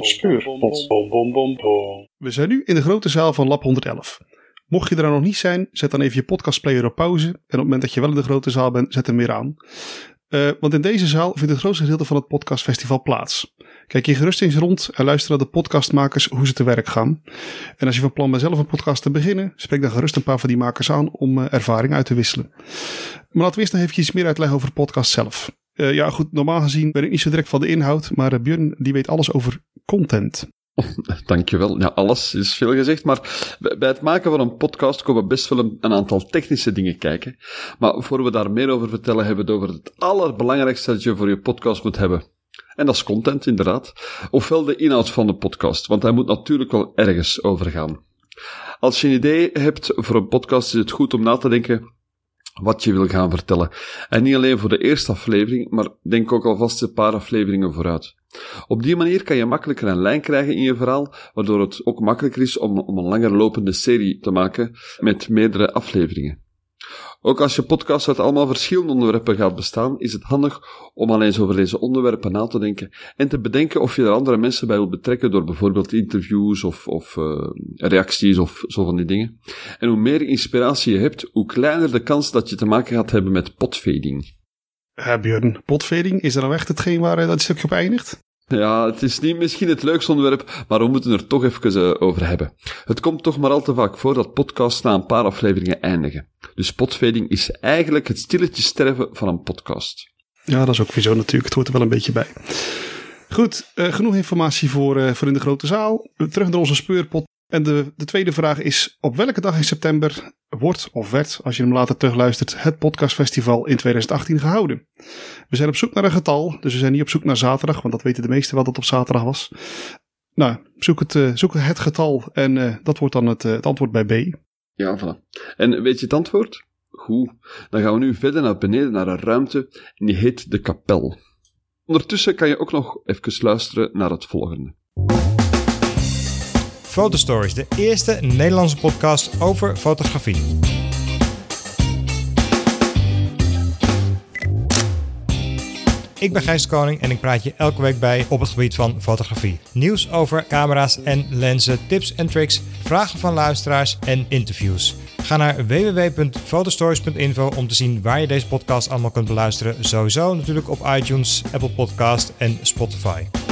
Spuurpot. We zijn nu in de grote zaal van Lab 111. Mocht je er nog niet zijn, zet dan even je podcastplayer op pauze. En op het moment dat je wel in de grote zaal bent, zet hem weer aan. Want in deze zaal vindt het grootste gedeelte van het podcastfestival plaats. Kijk hier gerust eens rond en luister naar de podcastmakers hoe ze te werk gaan. En als je van plan bent zelf een podcast te beginnen, spreek dan gerust een paar van die makers aan om ervaring uit te wisselen. Maar laten we eerst nog even iets meer uitleggen over de podcast zelf. Ja goed, normaal gezien ben ik niet zo direct van de inhoud, maar Björn die weet alles over content. Dankjewel. Ja, alles is veel gezegd, maar bij het maken van een podcast komen best wel een aantal technische dingen kijken. Maar voor we daar meer over vertellen, hebben we het over het allerbelangrijkste dat je voor je podcast moet hebben. En dat is content, inderdaad. Ofwel de inhoud van de podcast, want hij moet natuurlijk wel ergens over gaan. Als je een idee hebt voor een podcast, is het goed om na te denken wat je wil gaan vertellen. En niet alleen voor de eerste aflevering, maar denk ook alvast een paar afleveringen vooruit. Op die manier kan je makkelijker een lijn krijgen in je verhaal, waardoor het ook makkelijker is om een langer lopende serie te maken met meerdere afleveringen. Ook als je podcast uit allemaal verschillende onderwerpen gaat bestaan, is het handig om alleen eens over deze onderwerpen na te denken en te bedenken of je er andere mensen bij wilt betrekken door bijvoorbeeld interviews of reacties of zo van die dingen. En hoe meer inspiratie je hebt, hoe kleiner de kans dat je te maken gaat hebben met potfading. Björn, potfading, is er nou echt hetgeen waar dat stukje op eindigt? Ja, het is niet misschien het leukste onderwerp, maar we moeten er toch even over hebben. Het komt toch maar al te vaak voor dat podcasts na een paar afleveringen eindigen. Dus potfading is eigenlijk het stilletjes sterven van een podcast. Ja, dat is ook weer zo natuurlijk. Het hoort er wel een beetje bij. Goed, genoeg informatie voor in de grote zaal. Terug naar onze speurpot. En de tweede vraag is, op welke dag in september wordt of werd, als je hem later terugluistert, het podcastfestival in 2018 gehouden? We zijn op zoek naar een getal, dus we zijn niet op zoek naar zaterdag, want dat weten de meesten wel dat het op zaterdag was. Nou, zoek het getal en dat wordt dan het antwoord bij B. Ja, voilà. En weet je het antwoord? Goed. Dan gaan we nu verder naar beneden, naar een ruimte en die heet de kapel. Ondertussen kan je ook nog even luisteren naar het volgende. Fotostories, de eerste Nederlandse podcast over fotografie. Ik ben Gijs Koning en ik praat je elke week bij op het gebied van fotografie. Nieuws over camera's en lenzen, tips en tricks, vragen van luisteraars en interviews. Ga naar www.fotostories.info om te zien waar je deze podcast allemaal kunt beluisteren. Sowieso natuurlijk op iTunes, Apple Podcast en Spotify.